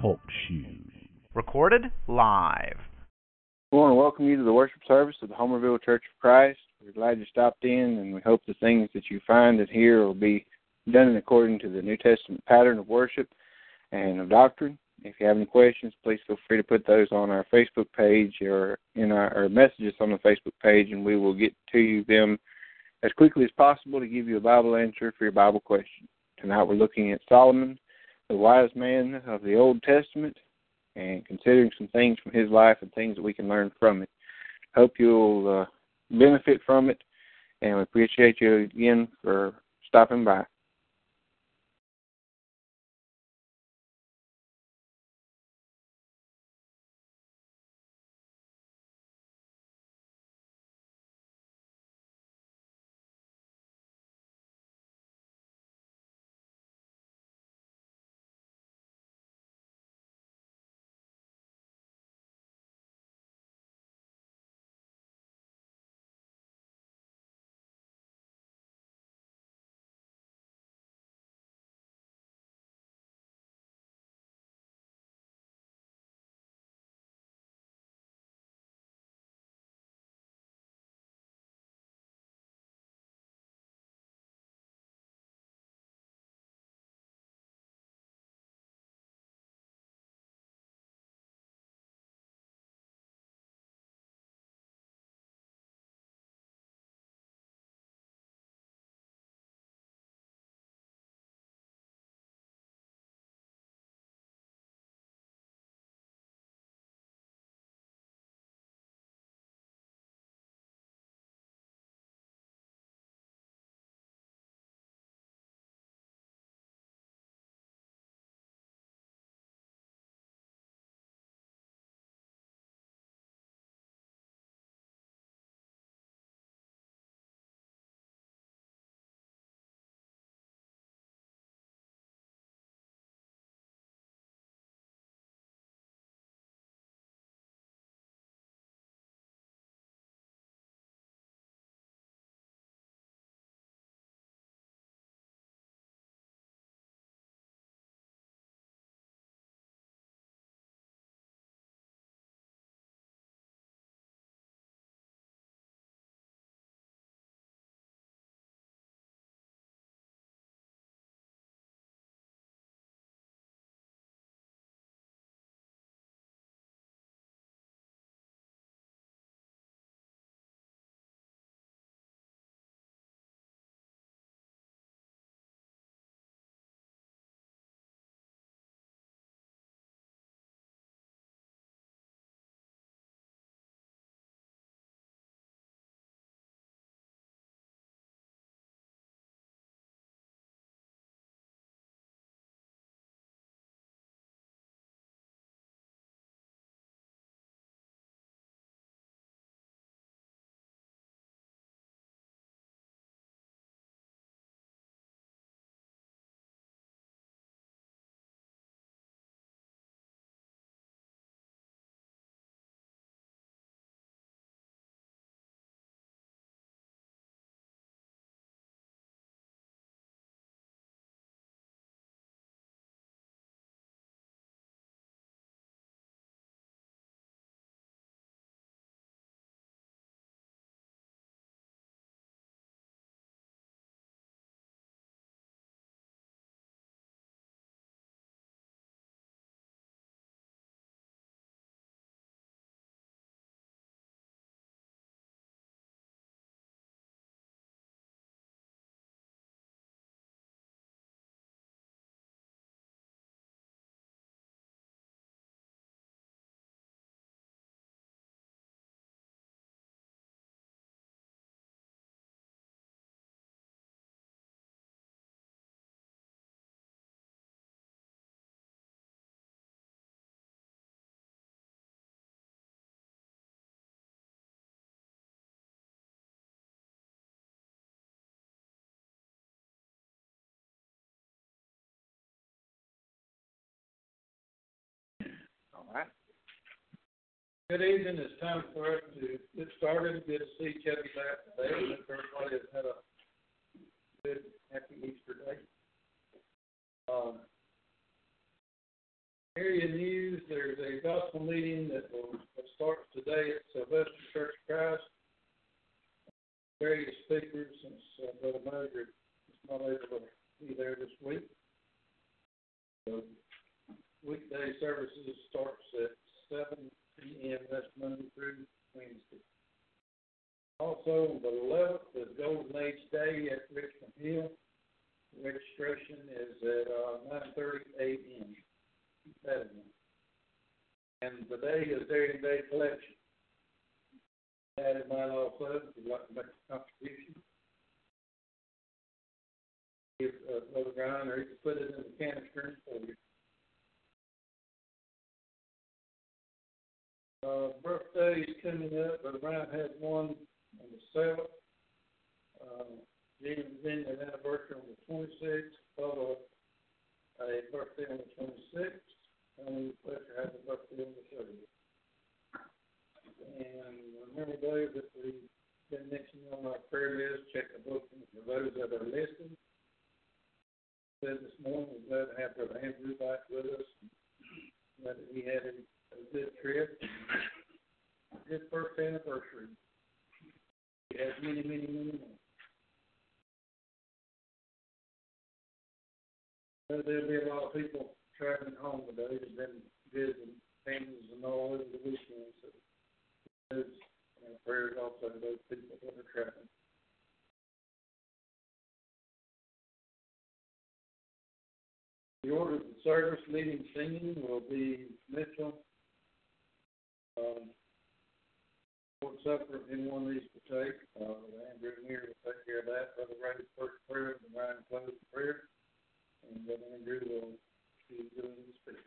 Talk shoes. Recorded live. We want to welcome you to the worship service of the Homerville Church of Christ. We're glad you stopped in, and we hope the things that you find and hear will be done according to the New Testament pattern of worship and of doctrine. If you have any questions, please feel free to put those on our Facebook page or in our messages on the Facebook page, and we will get to you them as quickly as possible to give you a Bible answer for your Bible question. Tonight we're looking at Solomon, the wise man of the Old Testament, and considering some things from his life and things that we can learn from it. Hope you'll benefit from it, and we appreciate you again for stopping by. right. Good evening. It's time for us to get started. Good to see each other back today. I hope everybody has had a good, happy Easter day. Area news, there's a gospel meeting that starts today at Sylvester Church of Christ. Various speakers, since Brother Mudger is not able to be there this week. So, weekday services starts at 7 p.m. That's Monday through Wednesday. Also, the 11th is Golden Age Day at Richmond Hill. Registration is at 9:30 a.m. And today is Dairy Day Collection. That in mind also, if you'd like to make a contribution, give a little ground, or you can put it in the canister for you. Birthday is coming up, but Brian had one on the 7th. Gene and Vinny had an anniversary on the 26th, followed a birthday on the 26th, and Fletcher had a birthday on the 30th. And remember, Dave, that we've been mentioning on our prayer list, check the book for those that are listening. Said this morning, we're glad to have Brother Andrew back with us, that he had a good trip. His first anniversary. He has many more. So there'll be a lot of people traveling home today. They've been visiting families and all over the weekend. So there's prayers also to those people that are traveling. The order of the service leading singing will be Mitchell, Lord's Supper, if anyone needs to take. Andrew and Mary will take care of that. Brother Ray's first prayer, and Ryan closed prayer. And then Andrew will be doing this picture.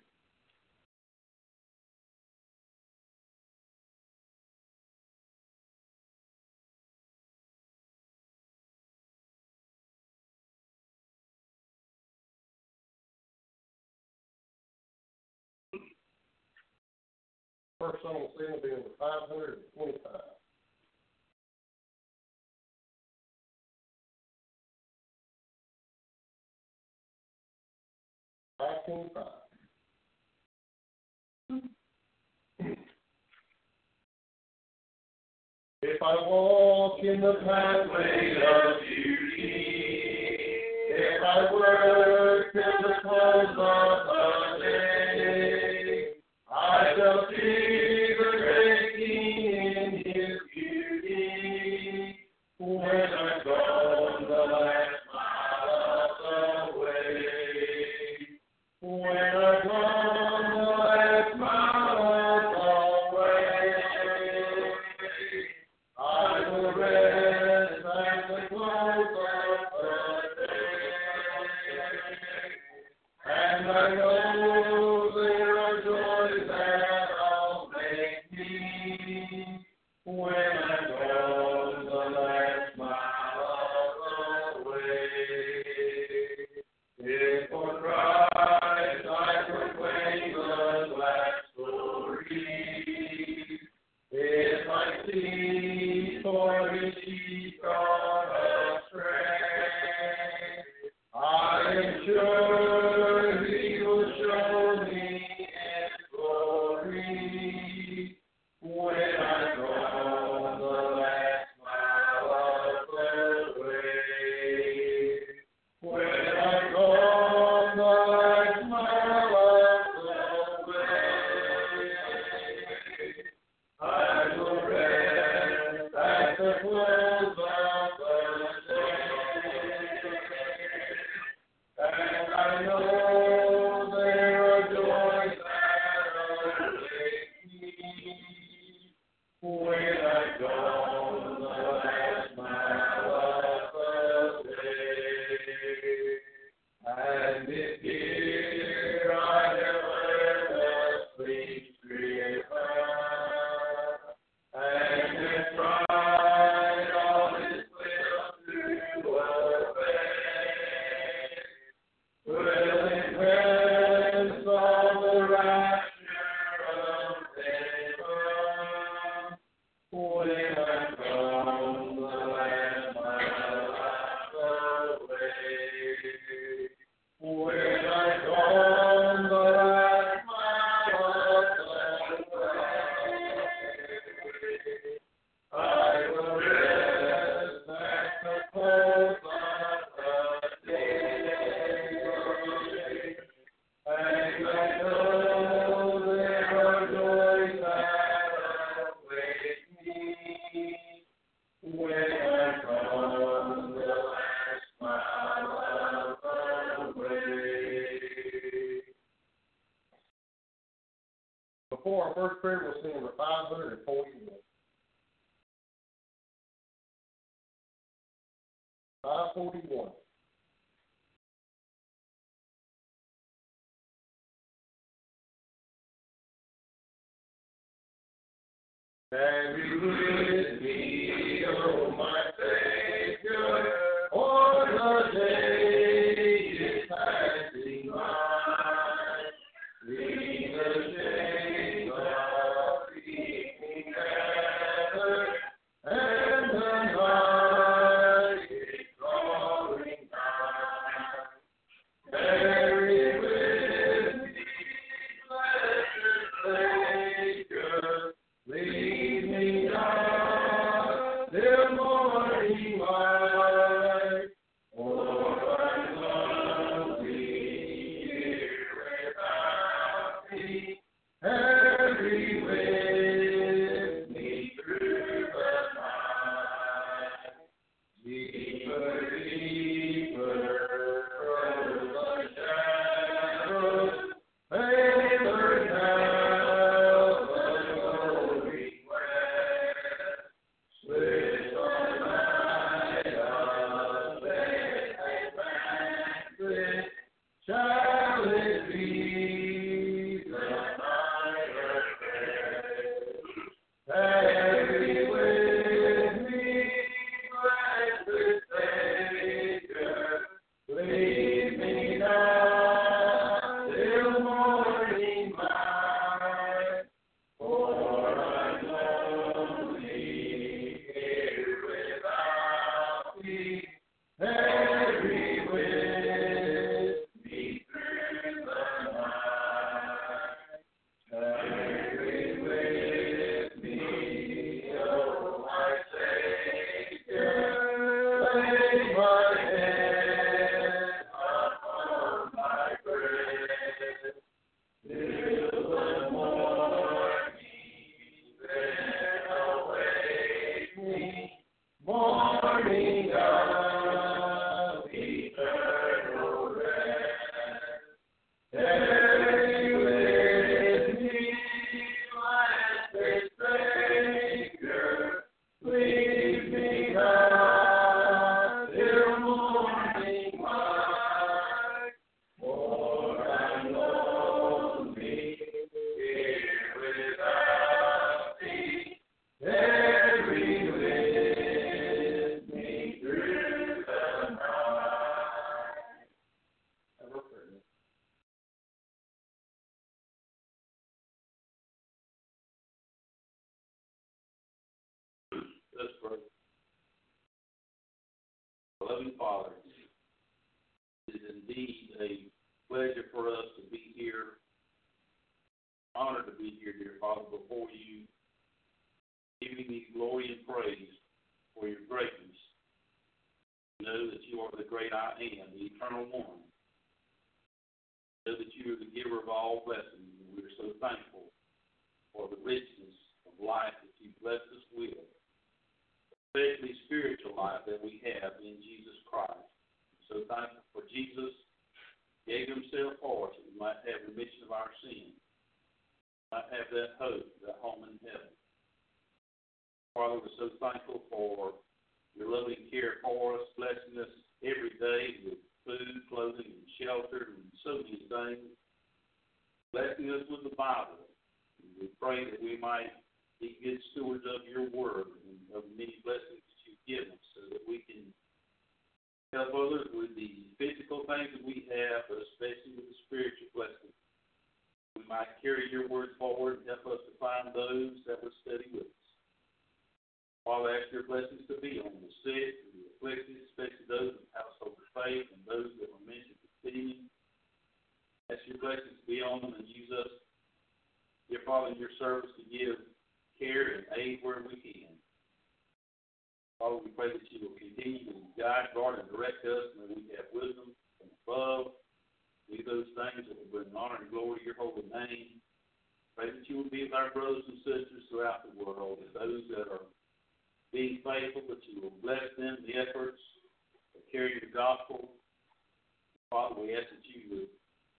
First song sale will be over 525. If I walk in the pathway of duty, if I work till the close of the day, I shall see the great King in His beauty. When I'm gone, the last miles away. When I'm gone, the last miles away, I will rest at the close of the day. And I know there are joys that I'll make me when I'm gone, the last mile away. If for Christ I proclaim the glad story. If I see for His sheep gone astray, I am sure He will show me His glory when I go the last mile of the way. When I go the last mile of the way, I will rest at the close of the day. And I know there are joys that await me when I go the last mile of the way. And if here I have heard the sweet Creator, and if pride all His will to obey, will 4, our first prayer was seen over 541. 541. And be with me, O my Savior, all the day.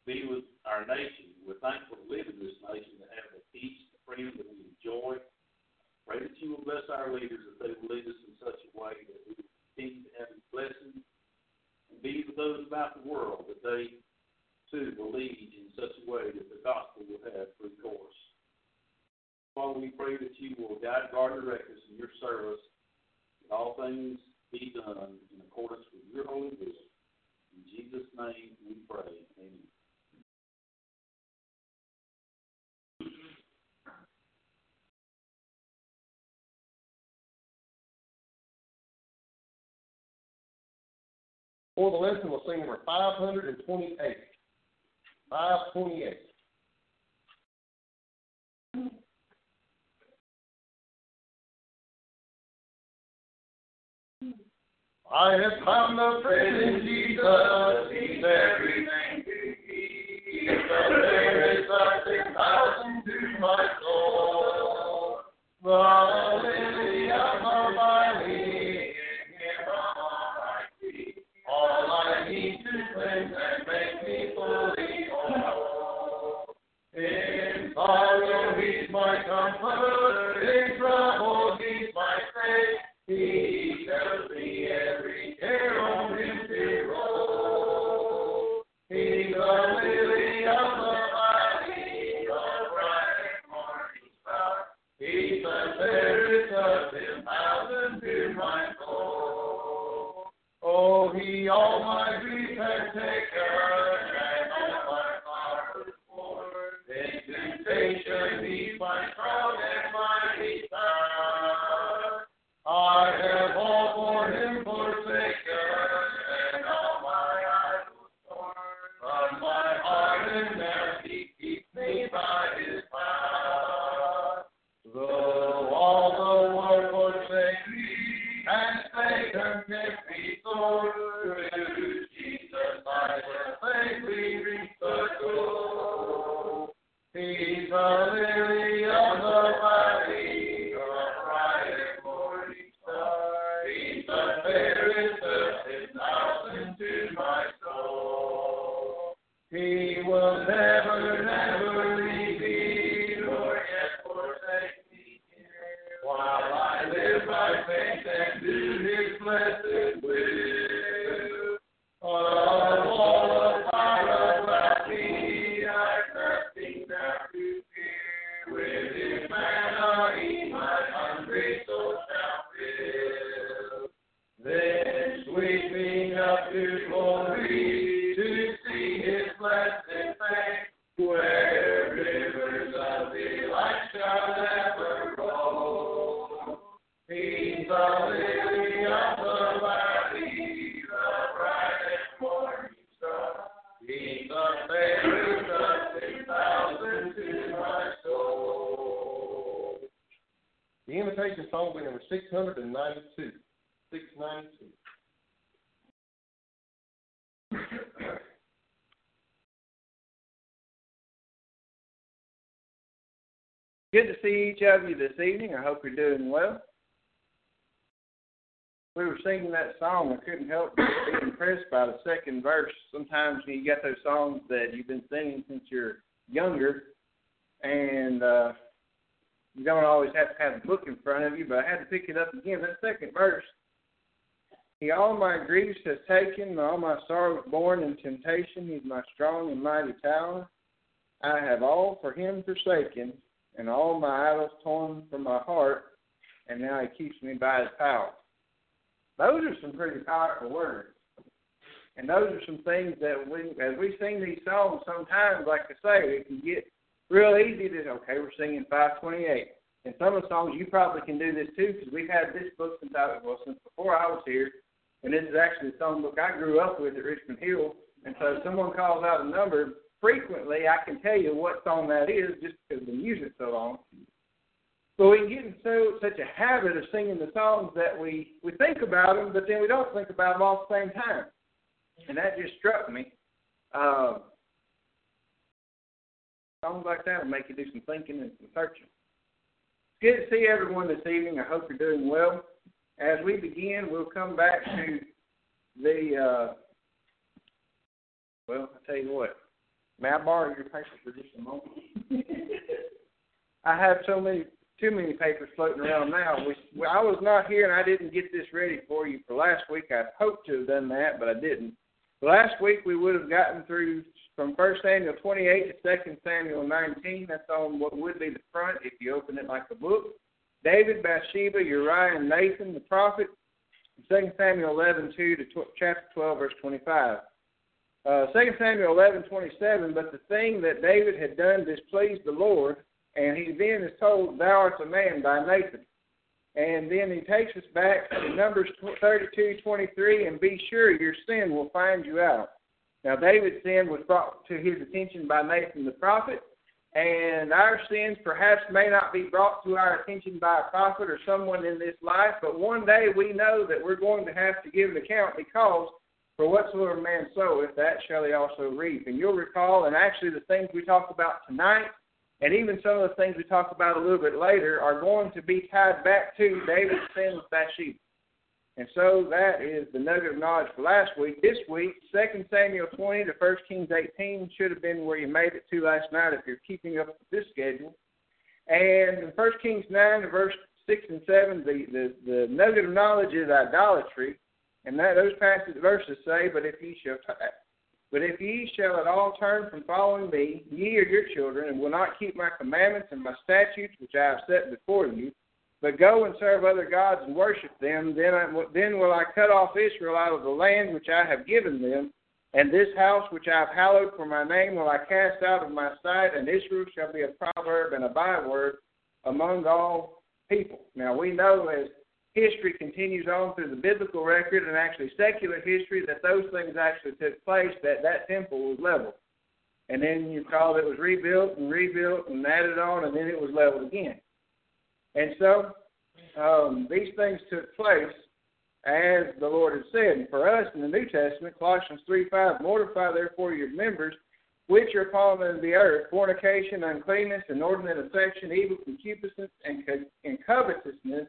be with our nation. We're thankful to live in this nation, to have the peace, the freedom that we enjoy. Pray that you will bless our leaders, that they will lead us in such a way that we will continue to have blessings, and be with those about the world, that they too will lead in such a way that the gospel will have free course. Father, we pray that you will guide, guard, and direct us in your service, that all things be done in accordance with your holy will. In Jesus' name we pray. Amen. For the lesson, we'll sing number 528. 528. I have come to praise Jesus, he's everything to me. There is nothing passing to my soul. The lily of the valley. All I need to cleanse and make me fully whole. In sorrow he's my comfort, in trouble he's my faith. He tells me every care on him to roll. He's the lily of the valley, the bright morning star. He's the fairest of 10,000 to my soul. Oh, he all my grief has taken, and all my sorrows for. In temptation he's my crown and mighty star. I have all for him forsaken, and all my idols torn. From my heart and mouth he keeps me by his power. Though all the world forsake me, and Satan tempts me sore, through Jesus I shall safely reach the goal. He's the lily of the valley, the bright and morning star. He's the fairest of 10,000 to my soul. He will never, never leave me, nor yet forsake me here. While I live by faith and do his blessed will. Of all afar about me, I nothing now to fear. With his manna eat my hungry soul shall fill. Then sweeping up to glory, to see his blessed face, where rivers of delight shall never roll. He's the lily of the valley, the bright and morning star. He's the fairest of 10,000 to my soul. The invitation song will be number 692. 692. Good to see each of you this evening. I hope you're doing well. We were singing that song. I couldn't help but be impressed by the second verse. Sometimes you got those songs that you've been singing since you're younger, and you don't always have to have a book in front of you, but I had to pick it up again. That second verse, he all my griefs has taken, all my sorrows borne in temptation. He's my strong and mighty tower. I have all for him forsaken, and all my idols torn from my heart, and now he keeps me by his power. Those are some pretty powerful words. And those are some things that as we sing these songs, sometimes, like I say, it can get real easy to, okay, we're singing 528. And some of the songs, you probably can do this too, because we've had this book since before I was here. And this is actually the song book I grew up with at Richmond Hill. And so if someone calls out a number, frequently I can tell you what song that is just because we've been using it so long. So we can get into such a habit of singing the songs that we think about them, but then we don't think about them all at the same time. And that just struck me. Songs like that will make you do some thinking and some searching. It's good to see everyone this evening. I hope you're doing well. As we begin, we'll come back to the, well, I tell you what, May I borrow your paper for just a moment? I have too many papers floating around now. I was not here, and I didn't get this ready for you for last week. I hoped to have done that, but I didn't. Last week, we would have gotten through from 1 Samuel 28 to 2 Samuel 19. That's on what would be the front if you open it like a book. David, Bathsheba, Uriah, and Nathan, the prophet, 2 Samuel 11, 2 to chapter 12, verse 25. 2 Samuel 11, 27, but the thing that David had done displeased the Lord, and he then is told, thou art a man, by Nathan. And then he takes us back to Numbers 32:23, and be sure your sin will find you out. Now, David's sin was brought to his attention by Nathan the prophet, and our sins perhaps may not be brought to our attention by a prophet or someone in this life, but one day we know that we're going to have to give an account, because for whatsoever man soweth, that shall he also reap. And you'll recall, and actually the things we talked about tonight, and even some of the things we talk about a little bit later, are going to be tied back to David's sin with Bathsheba. And so that is the nugget of knowledge for last week. This week, 2 Samuel 20 to 1 Kings 18 should have been where you made it to last night if you're keeping up with this schedule. And in 1 Kings 9 to verse 6 and 7, the nugget of knowledge is idolatry. And that those passage verses say, But if ye shall at all turn from following me, ye or your children, and will not keep my commandments and my statutes which I have set before you, but go and serve other gods and worship them, then will I cut off Israel out of the land which I have given them, and this house which I have hallowed for my name will I cast out of my sight, and Israel shall be a proverb and a byword among all people. Now we know as history continues on through the biblical record and actually secular history that those things actually took place, that temple was leveled. And then you call it was rebuilt and added on, and then it was leveled again. And so these things took place as the Lord had said. And for us in the New Testament, Colossians 3:5, mortify therefore your members which are fallen into the earth, fornication, uncleanness, inordinate affection, evil concupiscence, and covetousness,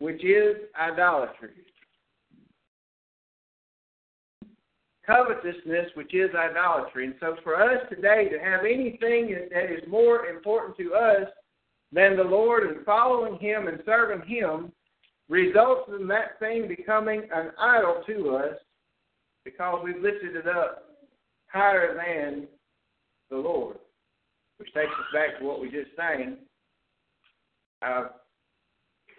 which is idolatry. Covetousness, which is idolatry. And so for us today to have anything that is more important to us than the Lord and following Him and serving Him results in that thing becoming an idol to us because we've lifted it up higher than the Lord, which takes us back to what we just sang.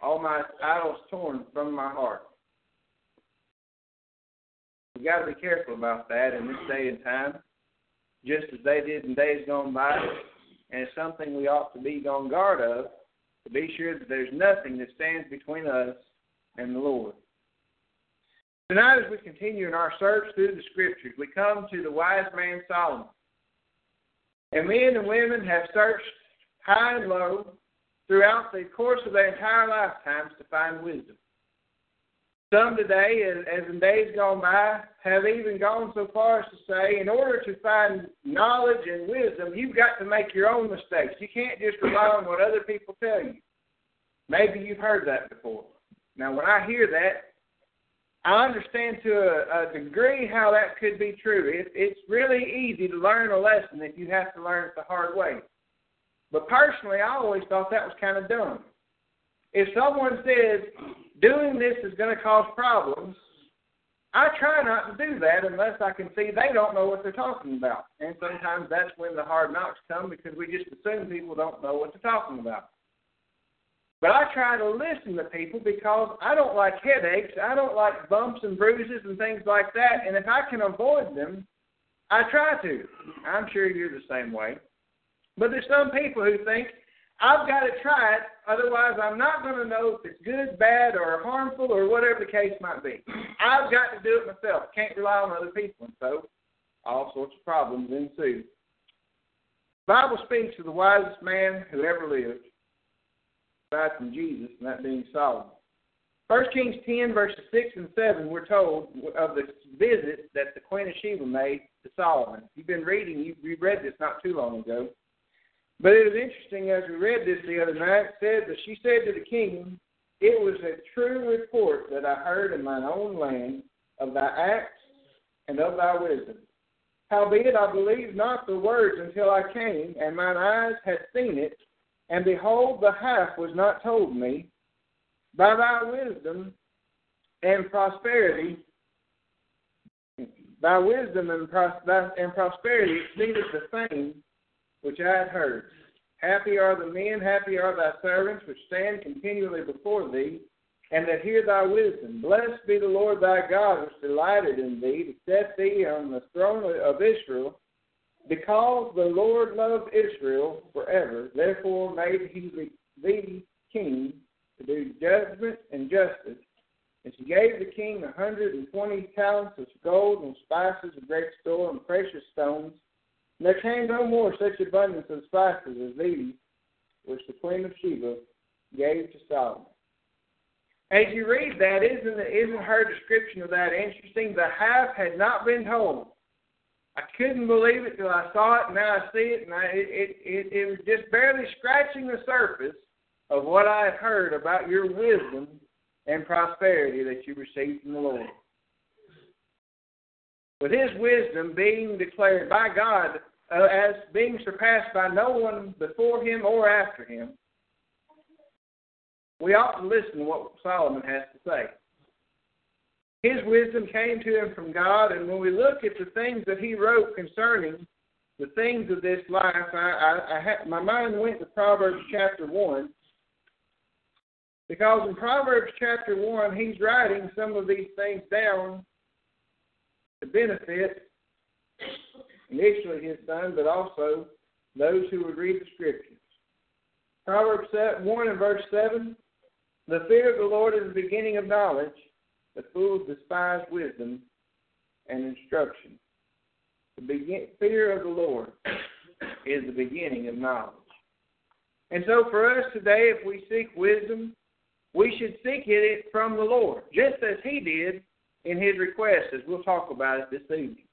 All my idols torn from my heart. We've got to be careful about that in this day and time, just as they did in days gone by, and it's something we ought to be on guard of, to be sure that there's nothing that stands between us and the Lord. Tonight, as we continue in our search through the Scriptures, we come to the wise man Solomon. And men and women have searched high and low throughout the course of their entire lifetimes to find wisdom. Some today, as in days gone by, have even gone so far as to say, in order to find knowledge and wisdom, you've got to make your own mistakes. You can't just rely on what other people tell you. Maybe you've heard that before. Now, when I hear that, I understand to a degree how that could be true. It's really easy to learn a lesson if you have to learn it the hard way. But personally, I always thought that was kind of dumb. If someone says, doing this is going to cause problems, I try not to do that unless I can see they don't know what they're talking about. And sometimes that's when the hard knocks come, because we just assume people don't know what they're talking about. But I try to listen to people because I don't like headaches. I don't like bumps and bruises and things like that. And if I can avoid them, I try to. I'm sure you're the same way. But there's some people who think, I've got to try it, otherwise I'm not going to know if it's good, bad, or harmful, or whatever the case might be. I've got to do it myself. Can't rely on other people. And so all sorts of problems ensue. The Bible speaks of the wisest man who ever lived, aside from Jesus, and that being Solomon. 1 Kings 10, verses 6 and 7, we're told of the visit that the Queen of Sheba made to Solomon. If you've been reading, you read this not too long ago. But it was interesting, as we read this the other night, said that she said to the king, it was a true report that I heard in mine own land of thy acts and of thy wisdom, Howbeit I believed not the words until I came, and mine eyes had seen it, and behold, the half was not told me. By thy wisdom and prosperity, thy wisdom and prosperity exceeded the thing which I had heard. Happy are the men, happy are thy servants, which stand continually before thee, and that hear thy wisdom. Blessed be the Lord thy God, which delighted in thee, to set thee on the throne of Israel, because the Lord loved Israel forever. Therefore made he thee king to do judgment and justice. And she gave the king 120 talents of gold and spices of great store and precious stones. And there came no more such abundance of spices as these, which the Queen of Sheba gave to Solomon. As you read that, isn't her description of that interesting? The half had not been told. I couldn't believe it till I saw it, and now I see it, and it was just barely scratching the surface of what I had heard about your wisdom and prosperity that you received from the Lord. With his wisdom being declared by God as being surpassed by no one before him or after him, we ought to listen to what Solomon has to say. His wisdom came to him from God, and when we look at the things that he wrote concerning the things of this life, my mind went to Proverbs chapter 1, because in Proverbs chapter 1, he's writing some of these things down to benefit initially his son, but also those who would read the Scriptures. Proverbs 1 and verse 7, the fear of the Lord is the beginning of knowledge. The fools despise wisdom and instruction. Fear of the Lord is the beginning of knowledge. And so for us today, if we seek wisdom, we should seek it from the Lord, just as he did in his request, as we'll talk about it this evening.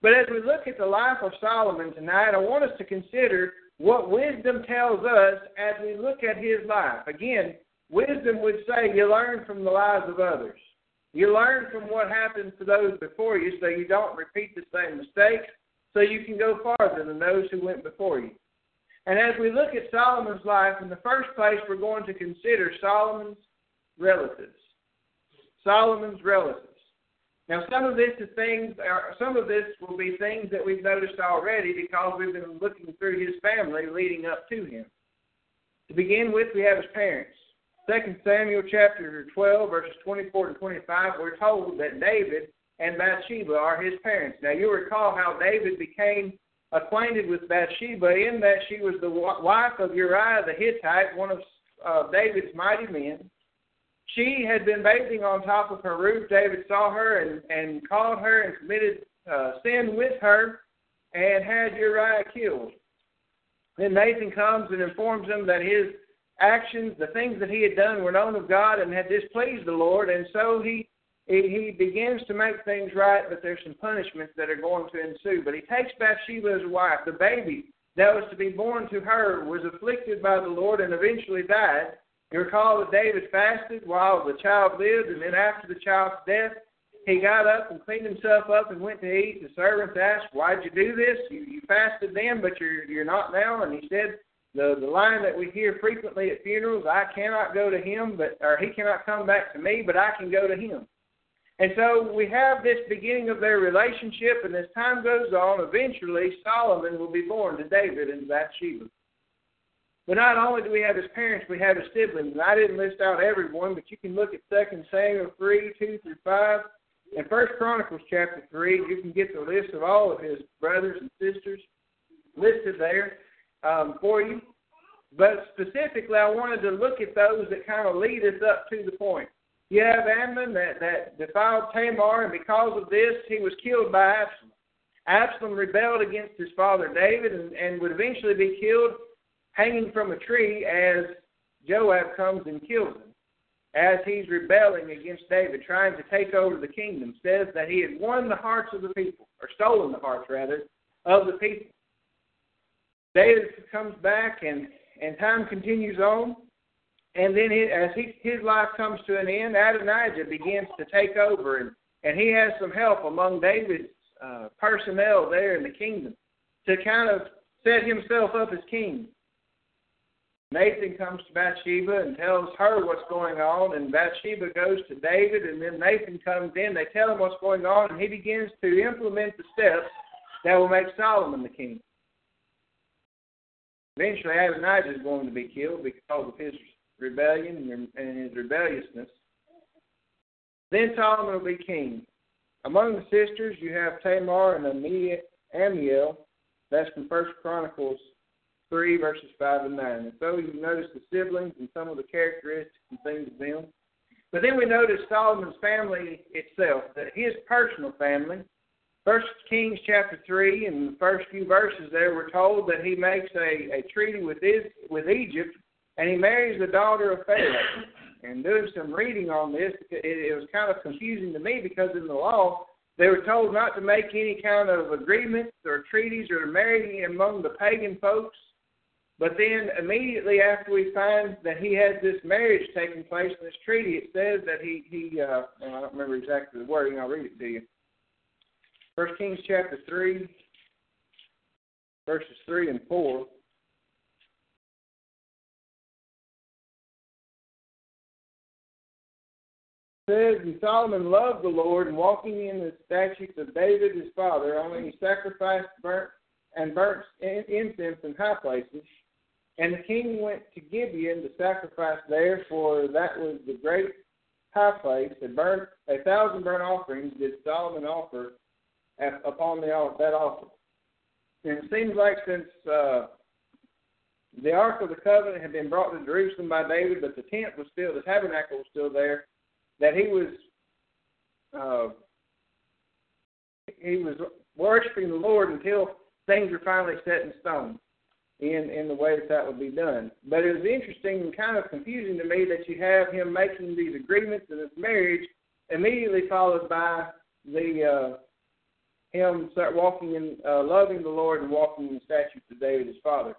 But as we look at the life of Solomon tonight, I want us to consider what wisdom tells us as we look at his life. Again, wisdom would say you learn from the lives of others. You learn from what happened to those before you so you don't repeat the same mistakes, so you can go farther than those who went before you. And as we look at Solomon's life, in the first place we're going to consider Solomon's relatives. Solomon's relatives. Now, some of this will be things that we've noticed already because we've been looking through his family leading up to him. To begin with, we have his parents. 2 Samuel chapter 12, verses 24 and 25, we're told that David and Bathsheba are his parents. Now, you'll recall how David became acquainted with Bathsheba in that she was the wife of Uriah the Hittite, one of David's mighty men. She had been bathing on top of her roof. David saw her and called her and committed sin with her and had Uriah killed. Then Nathan comes and informs him that his actions, the things that he had done, were known of God and had displeased the Lord, and so he begins to make things right, but there's some punishments that are going to ensue. But he takes Bathsheba as wife. The baby that was to be born to her was afflicted by the Lord and eventually died. You recall that David fasted while the child lived, and then after the child's death, he got up and cleaned himself up and went to eat. The servants asked, why'd you do this? You fasted then, but you're not now. And he said the line that we hear frequently at funerals, I cannot go to him, or he cannot come back to me, but I can go to him. And so we have this beginning of their relationship, and as time goes on, eventually Solomon will be born to David and Bathsheba. But not only do we have his parents, we have his siblings. And I didn't list out everyone, but you can look at 2 Samuel 3, 2 through 5, and 1 Chronicles chapter 3. You can get the list of all of his brothers and sisters listed there for you. But specifically, I wanted to look at those that kind of lead us up to the point. You have Ammon that defiled Tamar, and because of this, he was killed by Absalom. Absalom rebelled against his father David and would eventually be killed, hanging from a tree as Joab comes and kills him, as he's rebelling against David, trying to take over the kingdom. Says that he had won the hearts of the people, or stolen the hearts, rather, of the people. David comes back, and time continues on, and then his life comes to an end, Adonijah begins to take over, and he has some help among David's personnel there in the kingdom to kind of set himself up as king. Nathan comes to Bathsheba and tells her what's going on, and Bathsheba goes to David, and then Nathan comes in. They tell him what's going on, and he begins to implement the steps that will make Solomon the king. Eventually, Adonijah is going to be killed because of his rebellion and his rebelliousness. Then Solomon will be king. Among the sisters, you have Tamar and Amiel. That's from 1 Chronicles 3, verses 5 and 9. And so you notice the siblings and some of the characteristics and things of them. But then we notice Solomon's family itself, that his personal family. 1 Kings chapter 3 and the first few verses there, we're told that he makes a treaty with Egypt, and he marries the daughter of Pharaoh. And doing some reading on this, it was kind of confusing to me because in the law, they were told not to make any kind of agreements or treaties or marrying among the pagan folks. But then immediately after we find that he has this marriage taking place in this treaty, it says that he and I don't remember exactly the wording, I'll read it to you. 1 Kings chapter 3, verses 3 and 4. It says, and Solomon loved the Lord, and walking in the statutes of David his father, only he sacrificed burnt incense in high places. And the king went to Gibeon to sacrifice there, for that was the great high place. And 1,000 burnt offerings did Solomon offer upon that altar. And it seems like since the Ark of the Covenant had been brought to Jerusalem by David, but the tabernacle was still there, that he was worshiping the Lord until things were finally set in stone in the way that would be done. But it was interesting and kind of confusing to me that you have him making these agreements and this marriage immediately followed by him start walking in loving the Lord and walking in the statutes of David his father.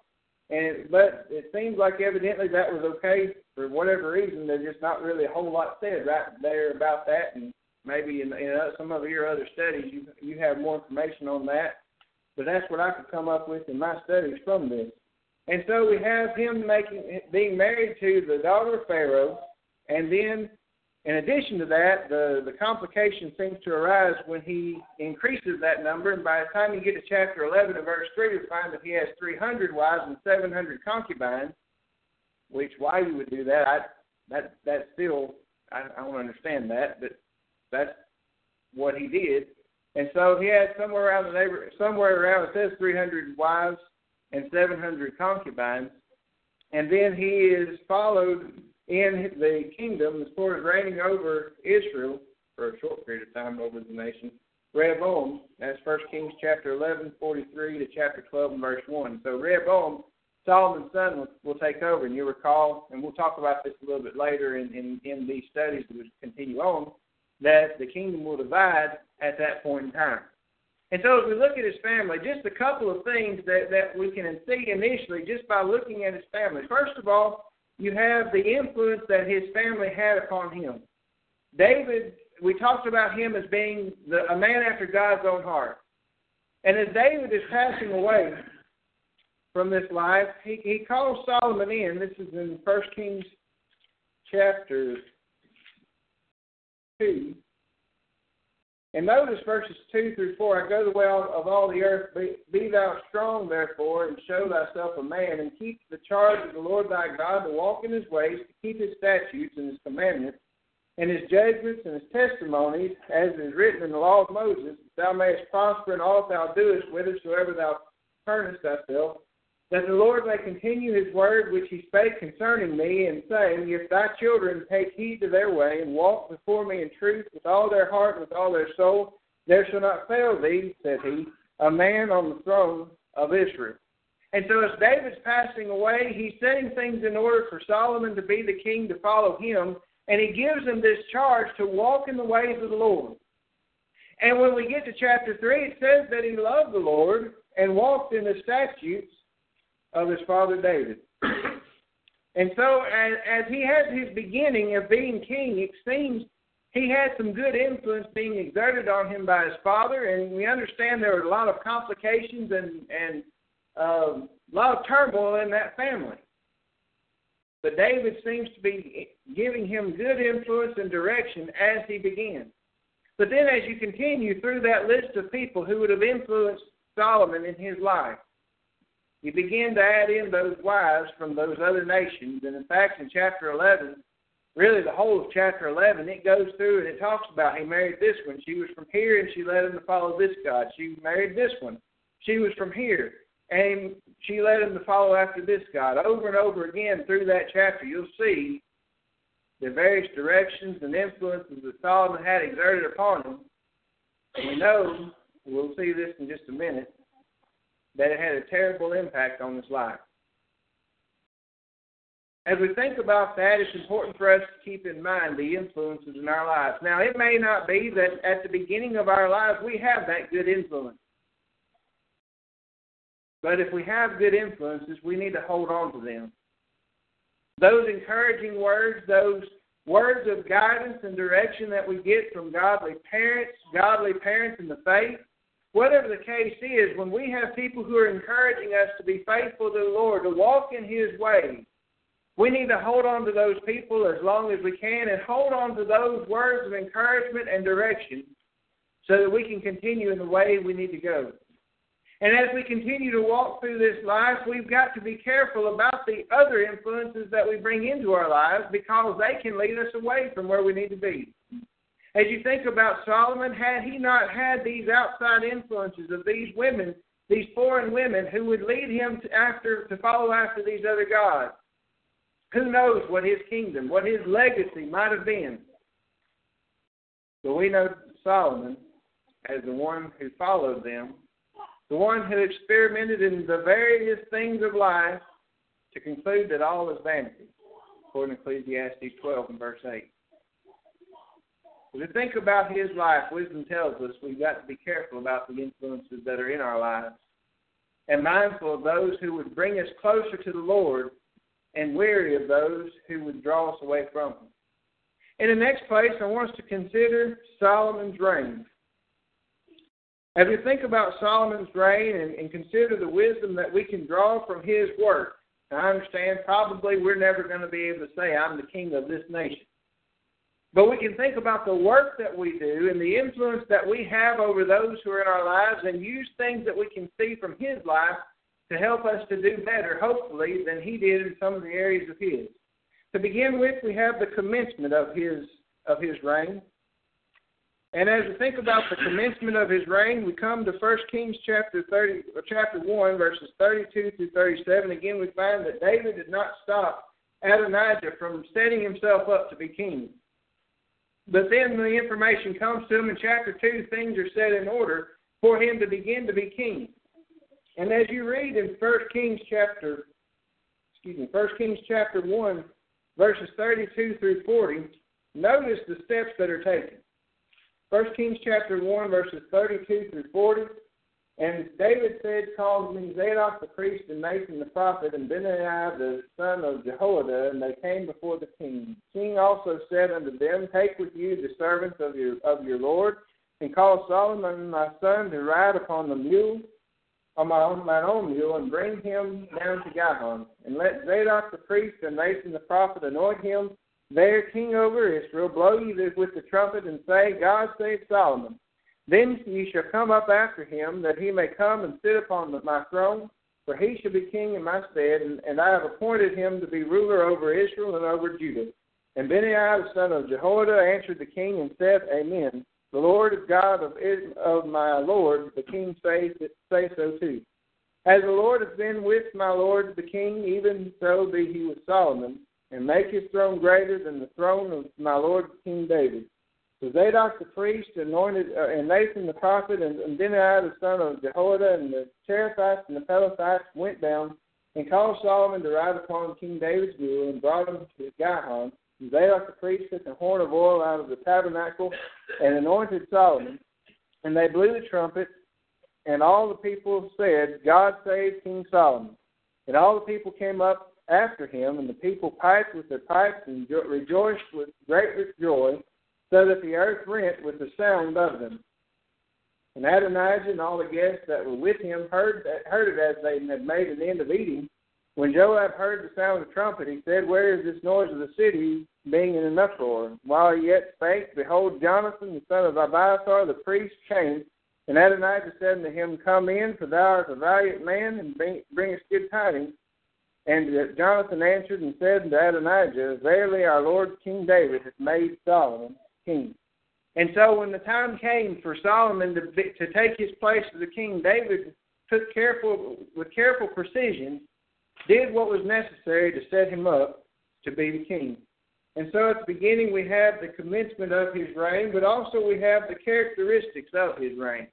But it seems like evidently that was okay for whatever reason. There's just not really a whole lot said right there about that, and maybe in some of your other studies you have more information on that. But that's what I could come up with in my studies from this. And so we have him being married to the daughter of Pharaoh, and then in addition to that, the complication seems to arise when he increases that number, and by the time you get to chapter 11 and verse 3, we find that he has 300 wives and 700 concubines, which why you would do that, I don't understand that, but that's what he did. And so he had somewhere around, it says 300 wives and 700 concubines, and then he is followed in the kingdom, as far as reigning over Israel for a short period of time over the nation, Rehoboam, that's 1 Kings chapter 11, 43 to chapter 12 and verse 1. So Rehoboam, Solomon's son, will take over. And you'll recall, and we'll talk about this a little bit later in these studies that will continue on, that the kingdom will divide at that point in time. And so as we look at his family, just a couple of things that we can see initially just by looking at his family. First of all, you have the influence that his family had upon him. David, we talked about him as being a man after God's own heart. And as David is passing away from this life, he calls Solomon in. This is in 1 Kings chapter 2. And notice verses 2 through 4, I go the way of all the earth, be thou strong, therefore, and show thyself a man, and keep the charge of the Lord thy God, to walk in his ways, to keep his statutes and his commandments, and his judgments and his testimonies, as is written in the law of Moses, that thou mayest prosper in all that thou doest, whithersoever thou turnest thyself, that the Lord may continue his word which he spake concerning me, and saying, if thy children take heed to their way, and walk before me in truth with all their heart and with all their soul, there shall not fail thee, said he, a man on the throne of Israel. And so as David's passing away, he's setting things in order for Solomon to be the king to follow him, and he gives him this charge to walk in the ways of the Lord. And when we get to chapter 3, it says that he loved the Lord and walked in his statutes of his father David. And so as he has his beginning of being king, it seems he had some good influence being exerted on him by his father, and we understand there were a lot of complications and a lot of turmoil in that family. But David seems to be giving him good influence and direction as he begins. But then as you continue through that list of people who would have influenced Solomon in his life, you begin to add in those wives from those other nations. And in fact, in chapter 11, really the whole of chapter 11, it goes through and it talks about he married this one. She was from here and she led him to follow this God. She married this one. She was from here and she led him to follow after this God. Over and over again through that chapter, you'll see the various directions and influences that Solomon had exerted upon him. And we know, we'll see this in just a minute, that it had a terrible impact on his life. As we think about that, it's important for us to keep in mind the influences in our lives. Now, it may not be that at the beginning of our lives we have that good influence. But if we have good influences, we need to hold on to them. Those encouraging words, those words of guidance and direction that we get from godly parents in the faith, whatever the case is, when we have people who are encouraging us to be faithful to the Lord, to walk in His way, we need to hold on to those people as long as we can and hold on to those words of encouragement and direction so that we can continue in the way we need to go. And as we continue to walk through this life, we've got to be careful about the other influences that we bring into our lives because they can lead us away from where we need to be. As you think about Solomon, had he not had these outside influences of these women, these foreign women who would lead him to follow after these other gods, who knows what his kingdom, what his legacy might have been. But we know Solomon as the one who followed them, the one who experimented in the various things of life to conclude that all is vanity, according to Ecclesiastes 12 and verse 8. As we think about his life, wisdom tells us we've got to be careful about the influences that are in our lives and mindful of those who would bring us closer to the Lord and weary of those who would draw us away from Him. In the next place, I want us to consider Solomon's reign. As we think about Solomon's reign and consider the wisdom that we can draw from his work, I understand probably we're never going to be able to say, I'm the king of this nation. But we can think about the work that we do and the influence that we have over those who are in our lives and use things that we can see from his life to help us to do better, hopefully, than he did in some of the areas of his. To begin with, we have the commencement of his reign. And as we think about the commencement of his reign, we come to 1 Kings chapter 1, verses 32 through 37. Again, we find that David did not stop Adonijah from setting himself up to be king. But then the information comes to him in chapter 2, things are set in order for him to begin to be king. And as you read in 1 Kings chapter 1, verses 32 through 40, notice the steps that are taken. 1 Kings chapter 1, verses 32 through 40, and David said, called me Zadok the priest and Nathan the prophet and Benaiah the son of Jehoiada, and they came before the king. The king also said unto them, take with you the servants of your Lord, and call Solomon my son to ride upon the mule, on my own mule, and bring him down to Gihon, and let Zadok the priest and Nathan the prophet anoint him there king over Israel. Blow ye with the trumpet and say, God save Solomon. Then ye shall come up after him, that he may come and sit upon my throne, for he shall be king in my stead, and I have appointed him to be ruler over Israel and over Judah. And Benaiah the son of Jehoiada answered the king and said, Amen. The Lord God of my Lord, the king say so too. As the Lord has been with my Lord the king, even so be he with Solomon, and make his throne greater than the throne of my Lord King David. So Zadok the priest and Nathan the prophet, and Benaiah the son of Jehoiada, and the Cherethites and the Pelethites went down and called Solomon to ride upon King David's mule and brought him to Gihon. And Zadok the priest took a horn of oil out of the tabernacle and anointed Solomon. And they blew the trumpet, and all the people said, God save King Solomon. And all the people came up after him, and the people piped with their pipes and rejoiced with great joy. so that the earth rent with the sound of them. And Adonijah and all the guests that were with him heard it as they had made an end of eating. When Joab heard the sound of the trumpet, he said, "Where is this noise of the city being in an uproar?" While he yet spake, behold, Jonathan, the son of Abiathar, the priest, came. And Adonijah said unto him, "Come in, for thou art a valiant man, and bringest good tidings." And Jonathan answered and said unto Adonijah, "Verily our Lord King David hath made Solomon king." And so when the time came for Solomon to take his place as a king, David with careful precision did what was necessary to set him up to be the king. And so at the beginning we have the commencement of his reign, but also we have the characteristics of his reign,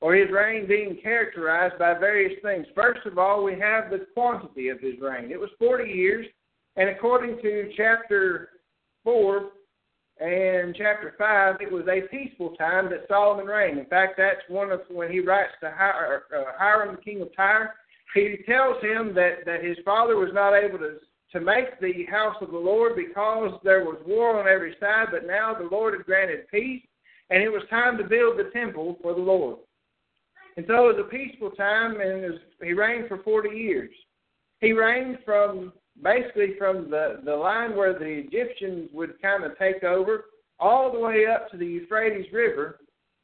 or his reign being characterized by various things. First of all, we have the quantity of his reign. It was 40 years, and according to chapter 4 and chapter 5, it was a peaceful time that Solomon reigned. In fact, that's one of when he writes to Hiram, the king of Tyre, he tells him that his father was not able to make the house of the Lord because there was war on every side, but now the Lord had granted peace, and it was time to build the temple for the Lord. And so it was a peaceful time, and he reigned for 40 years. He reigned from the line where the Egyptians would kind of take over all the way up to the Euphrates River,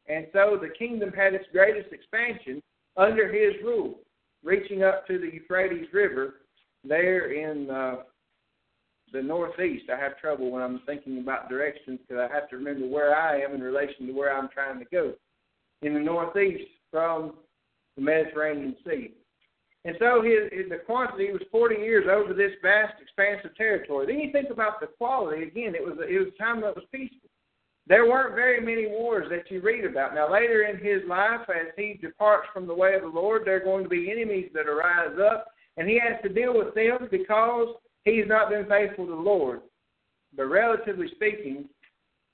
and so the kingdom had its greatest expansion under his rule, reaching up to the Euphrates River there in the northeast. I have trouble when I'm thinking about directions because I have to remember where I am in relation to where I'm trying to go, in the northeast from the Mediterranean Sea. And so the quantity was 40 years over this vast expanse of territory. Then you think about the quality. Again, it was a time that was peaceful. There weren't very many wars that you read about. Now, later in his life, as he departs from the way of the Lord, there are going to be enemies that arise up, and he has to deal with them because he's not been faithful to the Lord. But relatively speaking,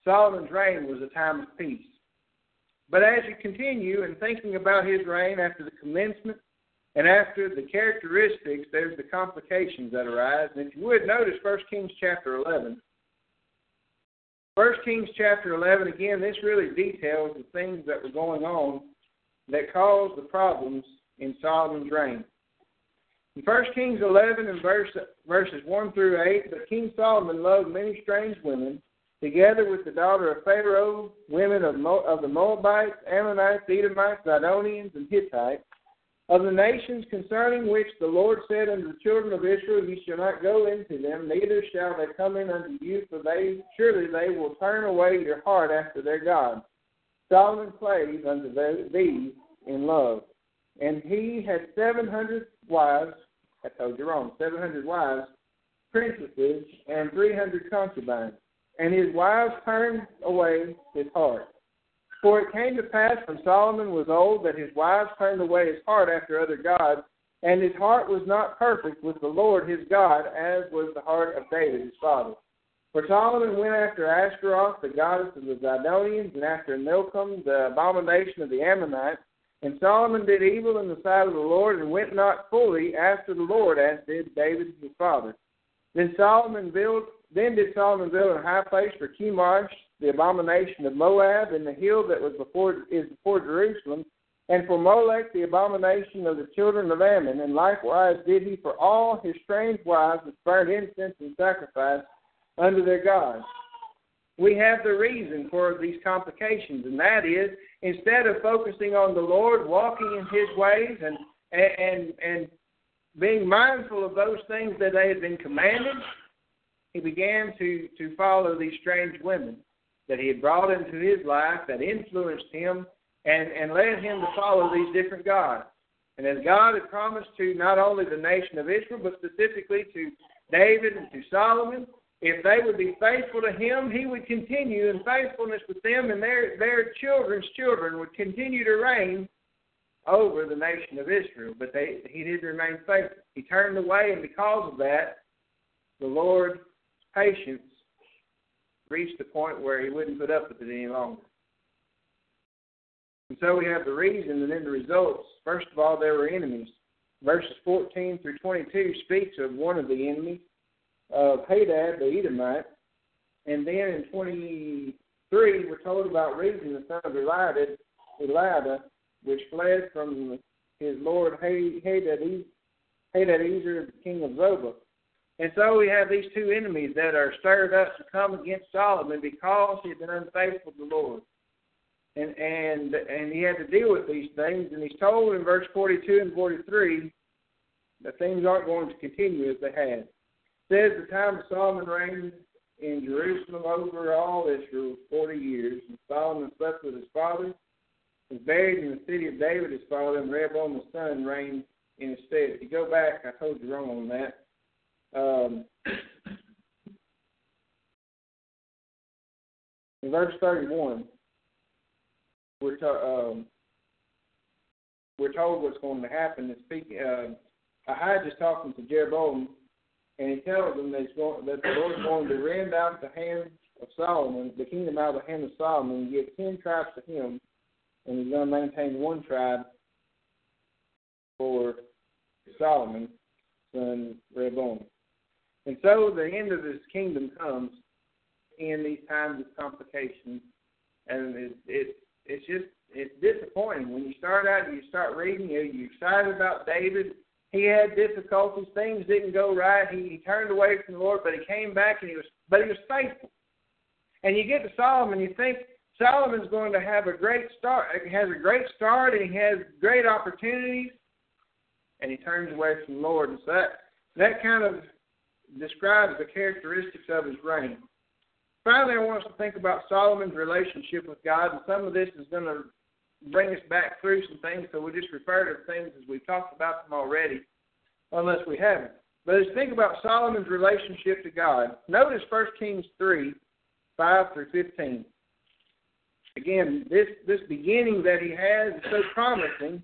Solomon's reign was a time of peace. But as you continue in thinking about his reign after the commencement and after the characteristics, there's the complications that arise. And if you would notice 1 Kings chapter 11. 1 Kings chapter 11, again, this really details the things that were going on that caused the problems in Solomon's reign. In 1 Kings 11 and verses 1 through 8, "But King Solomon loved many strange women, together with the daughter of Pharaoh, women of the Moabites, Ammonites, Edomites, Zidonians, and Hittites, of the nations concerning which the Lord said unto the children of Israel, Ye shall not go into them, neither shall they come in unto you, for surely they will turn away your heart after their God. Solomon clave unto thee in love. And he had 700 wives," I told you wrong, 700 wives, "princesses, and 300 concubines. And his wives turned away his heart. For it came to pass when Solomon was old that his wives turned away his heart after other gods, and his heart was not perfect with the Lord his God, as was the heart of David his father. For Solomon went after Ashtaroth, the goddess of the Zidonians, and after Milcom, the abomination of the Ammonites. And Solomon did evil in the sight of the Lord, and went not fully after the Lord, as did David his father. Then did Solomon build a high place for Chemosh, the abomination of Moab, and the hill that was before Jerusalem, and for Molech, the abomination of the children of Ammon. And likewise did he for all his strange wives which burnt incense and sacrifice unto their gods." We have the reason for these complications, and that is, instead of focusing on the Lord, walking in his ways, and being mindful of those things that they had been commanded, he began to follow these strange women that he had brought into his life that influenced him and led him to follow these different gods. And as God had promised to not only the nation of Israel, but specifically to David and to Solomon, if they would be faithful to him, he would continue in faithfulness with them, and their children's children would continue to reign over the nation of Israel. But he did remain faithful. He turned away, and because of that, the Lord patience reached the point where he wouldn't put up with it any longer. And so we have the reason and then the results. First of all, there were enemies. Verses 14 through 22 speaks of one of the enemies, of Hadad the Edomite. And then in 23 3, we're told about raising the son of Eliada, which fled from his lord Hadadezer, king of Zobah. And so we have these two enemies that are stirred up to come against Solomon because he had been unfaithful to the Lord. And he had to deal with these things, and he's told in verse 42 and 43 that things aren't going to continue as they had. It says the time of Solomon reigned in Jerusalem over all Israel 40 years, and Solomon slept with his father, was buried in the city of David, his father, and Rehoboam, his son, reigned in his stead. If you go back, I told you wrong on that. In verse 31, we're told what's going to happen. Ahijah is talking to Jeroboam, and he tells him that the Lord is going to rend out the kingdom out of the hand of Solomon, and give 10 tribes to him, and he's going to maintain one tribe for Solomon. And Rehoboam. And so the end of this kingdom comes in these times of complications, and it's disappointing. When you start out, you start reading, you're excited about David. He had difficulties, things didn't go right. He turned away from the Lord, but he came back, and he was faithful. And you get to Solomon, you think Solomon's going to have a great start, and he has great opportunities. And he turns away from the Lord. And so that kind of describes the characteristics of his reign. Finally, I want us to think about Solomon's relationship with God. And some of this is going to bring us back through some things, so we just refer to things as we've talked about them already, unless we haven't. But let's think about Solomon's relationship to God. Notice 1 Kings 3, 5 through 15. Again, this beginning that he has is so promising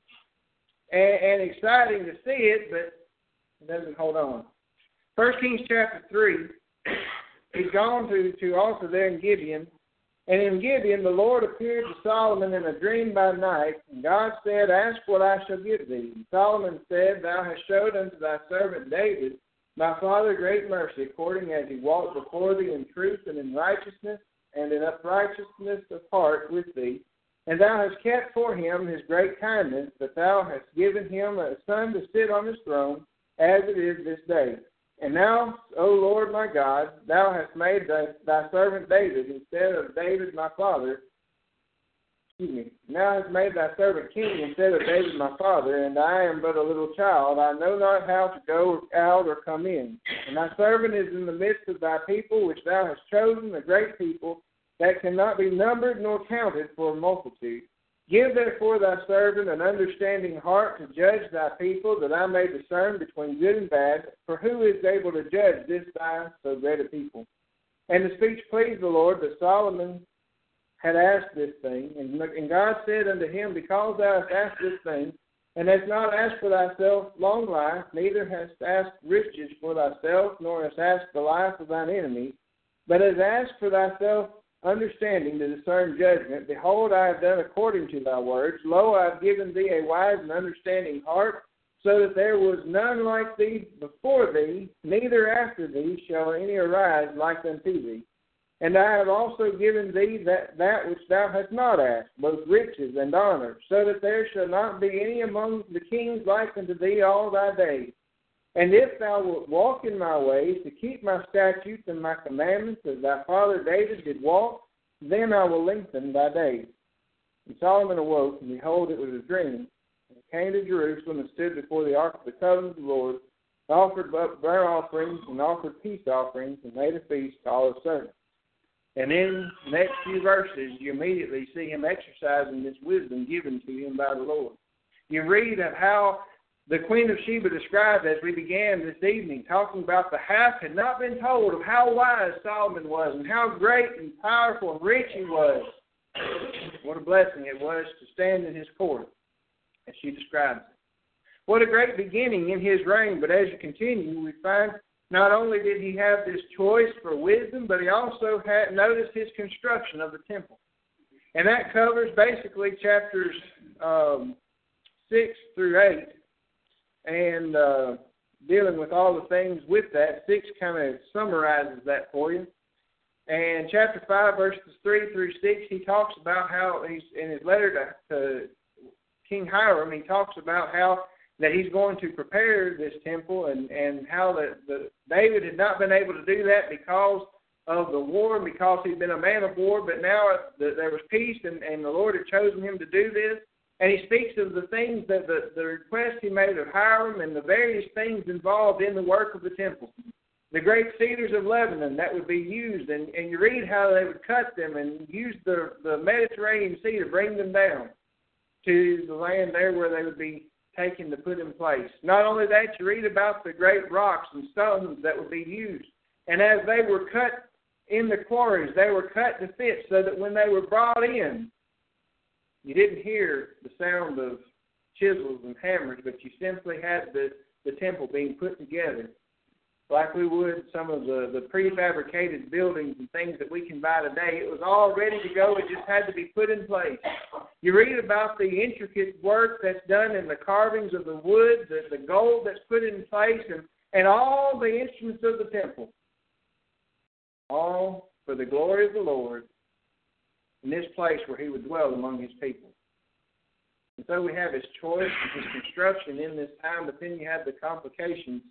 and exciting to see it, but it doesn't hold on. 1 Kings chapter 3, he's gone to also there in Gibeon. And in Gibeon, the Lord appeared to Solomon in a dream by night. And God said, "Ask what I shall give thee." And Solomon said, "Thou hast showed unto thy servant David, my father, great mercy, according as he walked before thee in truth and in righteousness and in uprightness of heart with thee. And thou hast kept for him his great kindness, that thou hast given him a son to sit on his throne, as it is this day. And now, O Lord my God, thou hast made thy servant David instead of David my father. Now hast made thy servant king instead of David my father, and I am but a little child. I know not how to go out or come in. And thy servant is in the midst of thy people, which thou hast chosen, a great people, that cannot be numbered nor counted for a multitude. Give therefore thy servant an understanding heart to judge thy people, that I may discern between good and bad, for who is able to judge this thy so great a people?" And the speech pleased the Lord that Solomon had asked this thing. And God said unto him, "Because thou hast asked this thing, and hast not asked for thyself long life, neither hast asked riches for thyself, nor hast asked the life of thine enemies, but hast asked for thyself understanding to discern judgment, behold, I have done according to thy words. Lo, I have given thee a wise and understanding heart, so that there was none like thee before thee, neither after thee shall any arise like unto thee. And I have also given thee that which thou hast not asked, both riches and honor, so that there shall not be any among the kings like unto thee all thy days. And if thou wilt walk in my ways, to keep my statutes and my commandments, as thy father David did walk, then I will lengthen thy days." And Solomon awoke, and behold, it was a dream. And he came to Jerusalem and stood before the ark of the covenant of the Lord, and offered up burnt offerings, and offered peace offerings, and made a feast to all his servants. And in the next few verses, you immediately see him exercising this wisdom given to him by the Lord. You read of how the Queen of Sheba described, as we began this evening, talking about the half had not been told of how wise Solomon was and how great and powerful and rich he was. What a blessing it was to stand in his court, as she describes it. What a great beginning in his reign, but as you continue, we find not only did he have this choice for wisdom, but he also had noticed his construction of the temple. And that covers basically chapters 6 through 8. And dealing with all the things with that. 6 kind of summarizes that for you. And chapter 5, verses 3 through 6, he talks about how he's in his letter to King Hiram, he talks about how that he's going to prepare this temple and how that David had not been able to do that because of the war, and because he'd been a man of war, but now there was peace and the Lord had chosen him to do this. And he speaks of the things that the request he made of Hiram and the various things involved in the work of the temple. The great cedars of Lebanon that would be used, and you read how they would cut them and use the Mediterranean Sea to bring them down to the land there where they would be taken to put in place. Not only that, you read about the great rocks and stones that would be used. And as they were cut in the quarries, they were cut to fit so that when they were brought in, you didn't hear the sound of chisels and hammers, but you simply had the temple being put together like we would some of the prefabricated buildings and things that we can buy today. It was all ready to go. It just had to be put in place. You read about the intricate work that's done in the carvings of the wood, the gold that's put in place, and all the instruments of the temple, all for the glory of the Lord in this place where he would dwell among his people. And so we have his choice and his construction in this time, but then you have the complications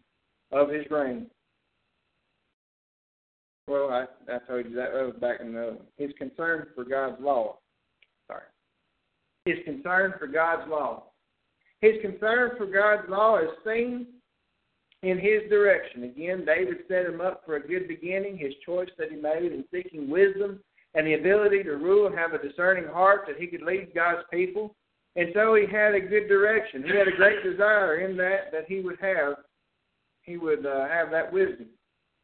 of his reign. Well, I told you that was back in the... His concern for God's law. His concern for God's law. His concern for God's law is seen in his direction. Again, David set him up for a good beginning. His choice that he made in seeking wisdom and the ability to rule and have a discerning heart that he could lead God's people. And so he had a good direction. He had a great desire in that he would have that wisdom.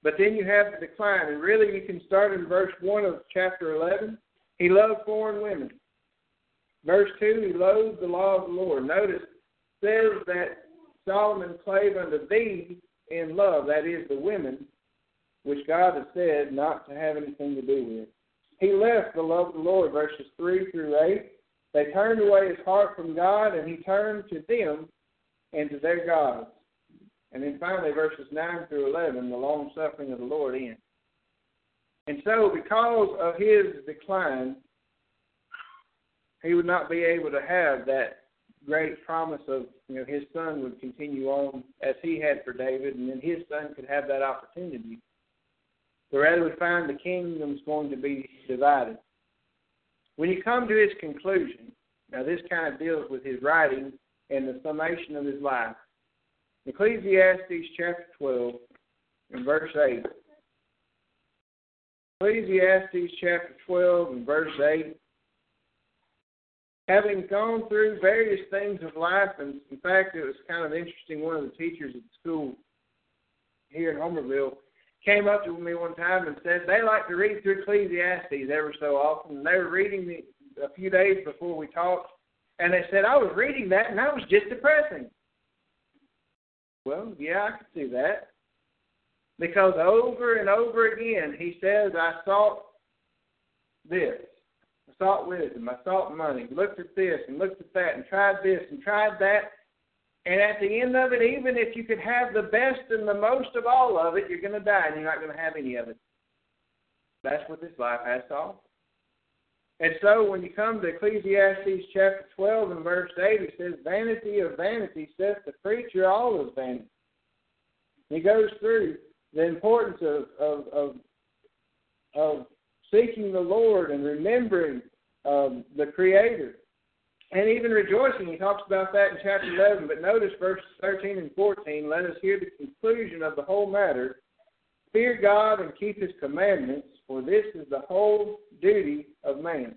But then you have the decline, and really you can start in verse 1 of chapter 11. He loved foreign women. Verse 2, he loathed the law of the Lord. Notice, says that Solomon clave unto thee in love, that is, the women, which God has said not to have anything to do with. He left the love of the Lord, verses 3 through 8. They turned away his heart from God, and he turned to them and to their gods. And then finally, verses 9 through 11, the long-suffering of the Lord ends. And so because of his decline, he would not be able to have that great promise of, his son would continue on as he had for David, and then his son could have that opportunity. But rather we find the kingdom's going to be divided. When you come to his conclusion, now this kind of deals with his writing and the summation of his life. Ecclesiastes chapter 12 and verse 8. Ecclesiastes chapter 12 and verse 8. Having gone through various things of life, and in fact it was kind of interesting, one of the teachers at school here in Homerville came up to me one time and said they like to read through Ecclesiastes every so often. And they were reading it a few days before we talked, and they said, I was reading that and I was just depressing. Well, yeah, I can see that. Because over and over again, he says, I sought this. I sought wisdom. I sought money. Looked at this and looked at that and tried this and tried that. And at the end of it, even if you could have the best and the most of all of it, you're going to die and you're not going to have any of it. That's what this life has to offer. And so when you come to Ecclesiastes chapter 12 and verse 8, it says, vanity of vanity, saith the preacher, all is vanity. He goes through the importance of seeking the Lord and remembering the Creator and even rejoicing. He talks about that in chapter 11, but notice verses 13 and 14. Let us hear the conclusion of the whole matter. Fear God and keep his commandments, for this is the whole duty of man.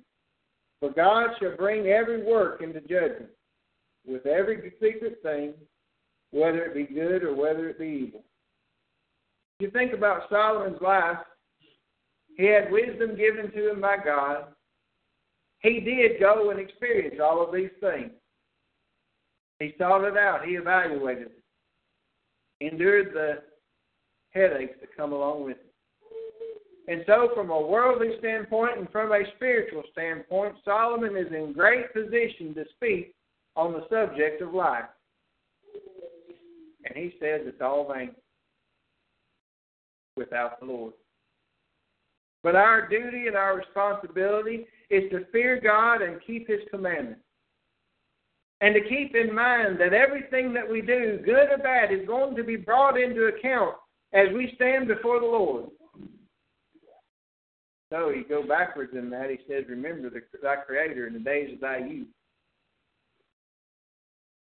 For God shall bring every work into judgment, with every secret thing, whether it be good or whether it be evil. If you think about Solomon's life, he had wisdom given to him by God. He did go and experience all of these things. He sought it out. He evaluated it. Endured the headaches that come along with it. And so from a worldly standpoint and from a spiritual standpoint, Solomon is in great position to speak on the subject of life. And he says it's all vain without the Lord. But our duty and our responsibility is to fear God and keep His commandments. And to keep in mind that everything that we do, good or bad, is going to be brought into account as we stand before the Lord. So you go backwards in that. He says, remember thy Creator in the days of thy youth.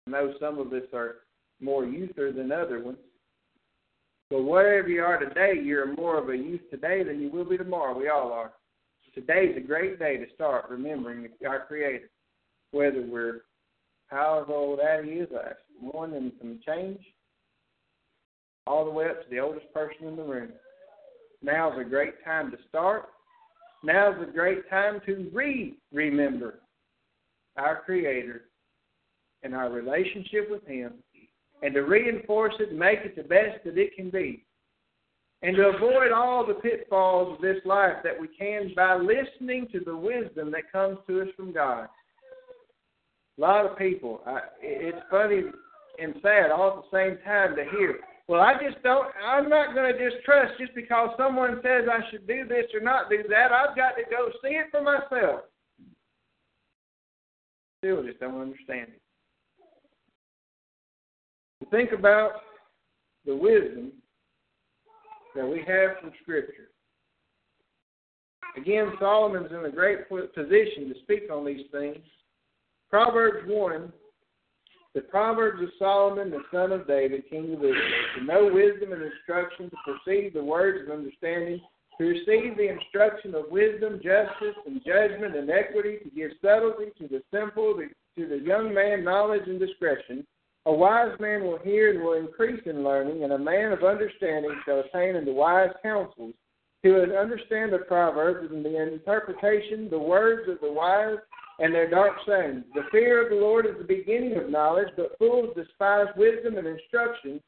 I know some of us are more youther than other ones. But wherever you are today, you're more of a youth today than you will be tomorrow. We all are. Today's a great day to start remembering our Creator, whether we're however old that is, that's one and some change, all the way up to the oldest person in the room. Now's a great time to start. Now's a great time to remember our Creator and our relationship with Him, and to reinforce it and make it the best that it can be, and to avoid all the pitfalls of this life that we can by listening to the wisdom that comes to us from God. A lot of people, it's funny and sad all at the same time to hear, well, I'm not going to just trust just because someone says I should do this or not do that. I've got to go see it for myself. Still just don't understand it. Think about the wisdom that we have from Scripture. Again, Solomon's in a great position to speak on these things. Proverbs 1, the Proverbs of Solomon, the son of David, king of Israel, to know wisdom and instruction, to perceive the words of understanding, to receive the instruction of wisdom, justice, and judgment, and equity, to give subtlety to the simple, to the young man, knowledge and discretion. A wise man will hear and will increase in learning, and a man of understanding shall attain unto wise counsels. He will understand the proverbs and the interpretation, the words of the wise, and their dark sayings. The fear of the Lord is the beginning of knowledge, but fools despise wisdom and instruction.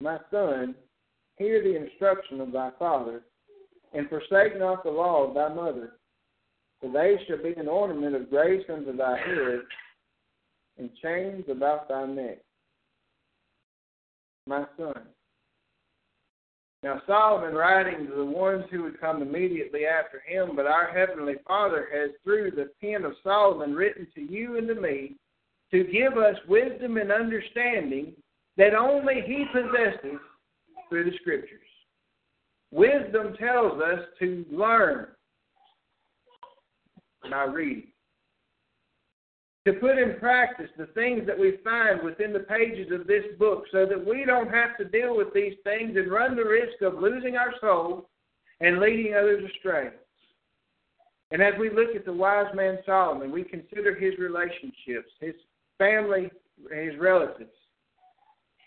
My son, hear the instruction of thy father, and forsake not the law of thy mother, for they shall be an ornament of grace unto thy head, and chains about thy neck. My son. Now Solomon writing to the ones who would come immediately after him, but our Heavenly Father has through the pen of Solomon written to you and to me to give us wisdom and understanding that only he possesses through the Scriptures. Wisdom tells us to learn by reading, to put in practice the things that we find within the pages of this book so that we don't have to deal with these things and run the risk of losing our soul and leading others astray. And as we look at the wise man Solomon, we consider his relationships, his family, his relatives.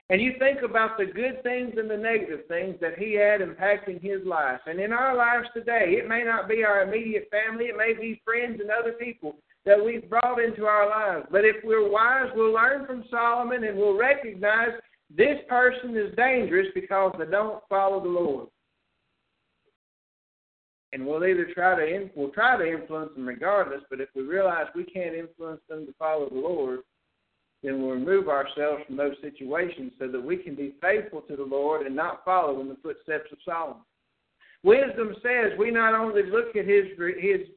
And you think about the good things and the negative things that he had impacting his life. And in our lives today, it may not be our immediate family, it may be friends and other people that we've brought into our lives. But if we're wise, we'll learn from Solomon and we'll recognize this person is dangerous because they don't follow the Lord. And we'll try to influence them regardless, but if we realize we can't influence them to follow the Lord, then we'll remove ourselves from those situations so that we can be faithful to the Lord and not follow in the footsteps of Solomon. Wisdom says we not only look at his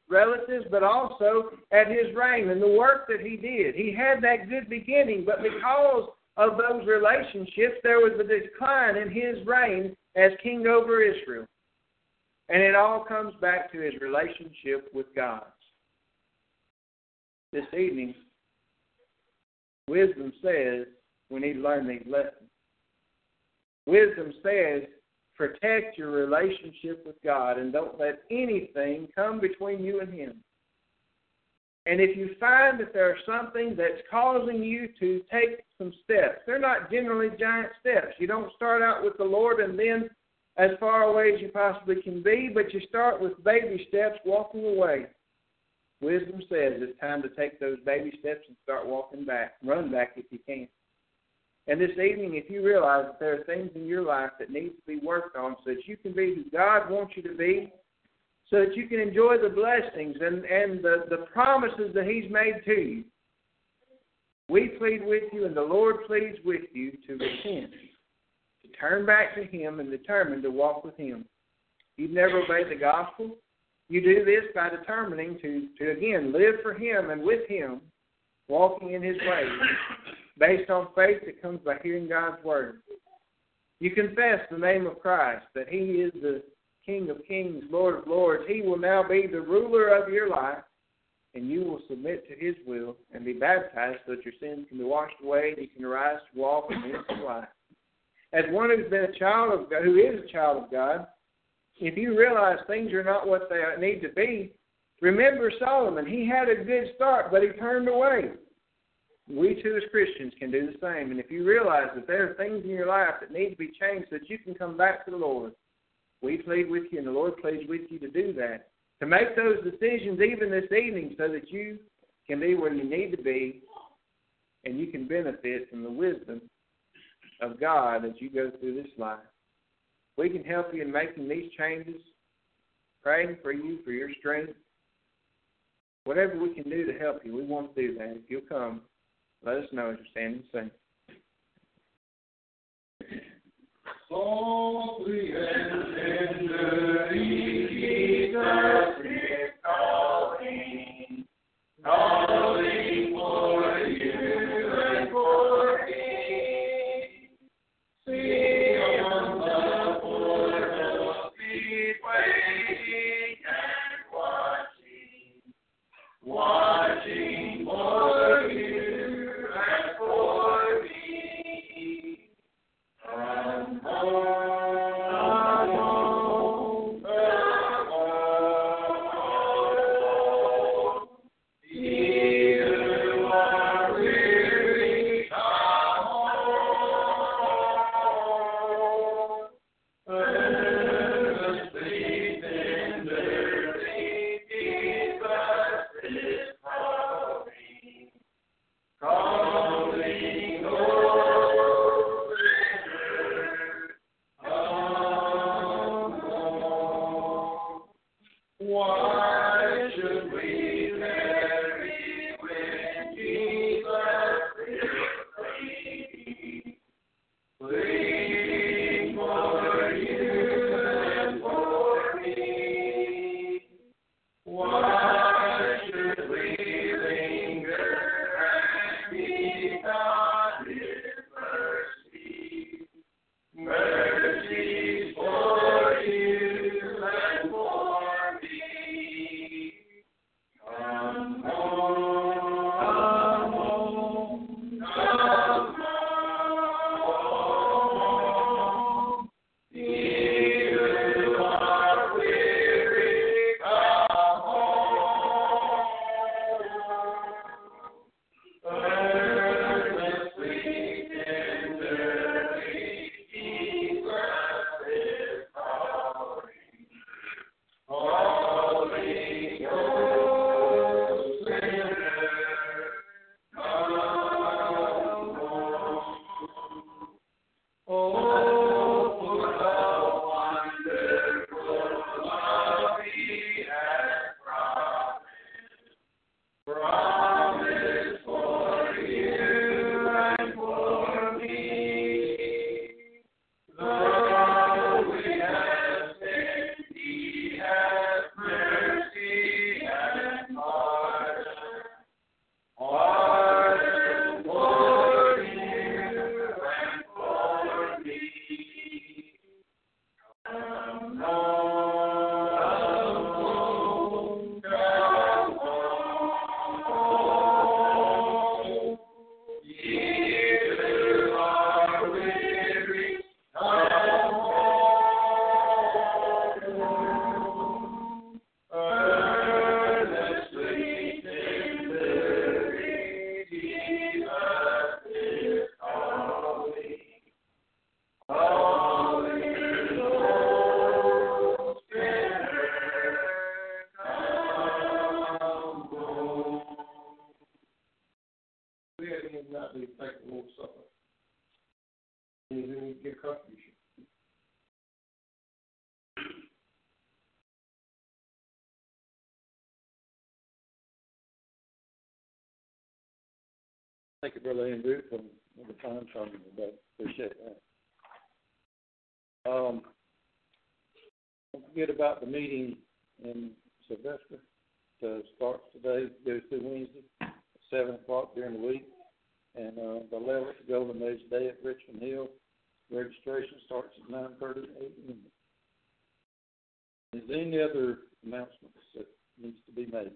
relatives, but also at his reign and the work that he did. He had that good beginning, but because of those relationships, there was a decline in his reign as king over Israel. And it all comes back to his relationship with God. This evening, wisdom says we need to learn these lessons. Wisdom says, protect your relationship with God and don't let anything come between you and Him. And if you find that there's something that's causing you to take some steps, they're not generally giant steps. You don't start out with the Lord and then as far away as you possibly can be, but you start with baby steps walking away. Wisdom says it's time to take those baby steps and start walking back. Run back if you can. And this evening, if you realize that there are things in your life that need to be worked on so that you can be who God wants you to be, so that you can enjoy the blessings and the promises that He's made to you, we plead with you and the Lord pleads with you to repent, to turn back to Him and determine to walk with Him. You've never obeyed the gospel. You do this by determining to again, live for Him and with Him, walking in His ways, based on faith that comes by hearing God's word. You confess the name of Christ, that He is the King of kings, Lord of lords. He will now be the ruler of your life, and you will submit to His will and be baptized so that your sins can be washed away and you can arise to walk in His life. As one who's been a child of God, who is a child of God, if you realize things are not what they need to be, remember Solomon. He had a good start, but he turned away. We too as Christians can do the same. And if you realize that there are things in your life that need to be changed so that you can come back to the Lord, we plead with you and the Lord pleads with you to do that, to make those decisions even this evening so that you can be where you need to be and you can benefit from the wisdom of God as you go through this life. We can help you in making these changes, praying for you, for your strength. Whatever we can do to help you, we want to do that. If you'll come, let us know as you stand and sing. Softly and tenderly, Jesus is calling, calling for you and for me. See on the portal, be waiting and watching, watching for you. Thank you, Brother Andrew, for the time talking about. Appreciate that. Don't forget about the meeting in Sylvester. It starts today, goes through Wednesday, 7 o'clock during the week, and the 11th goes the next day at Richmond Hill. Registration starts at 9:30 a.m. Is there any other announcements that needs to be made?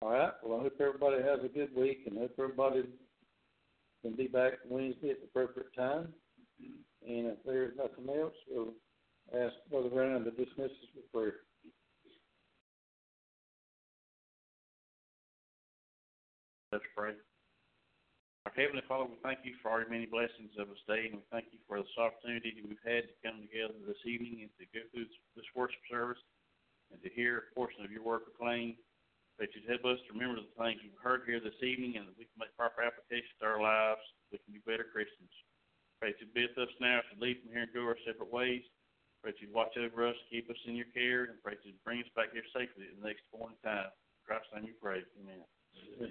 All right. Well, I hope everybody has a good week, and hope everybody can be back Wednesday at the appropriate time. And if there's nothing else, we'll ask Brother Brown to dismiss us with prayer. Let's pray. Our Heavenly Father, we thank you for our many blessings of this day, and we thank you for this opportunity that we've had to come together this evening and to go through this worship service and to hear a portion of your word proclaimed. That you'd help us to remember the things we've heard here this evening and that we can make proper application to our lives so we can be better Christians. Pray that you'd be with us now as we leave from here and go our separate ways. Pray that you'd watch over us, keep us in your care, and pray that you'd bring us back here safely at the next point in time. In Christ's name we pray. Amen. Amen.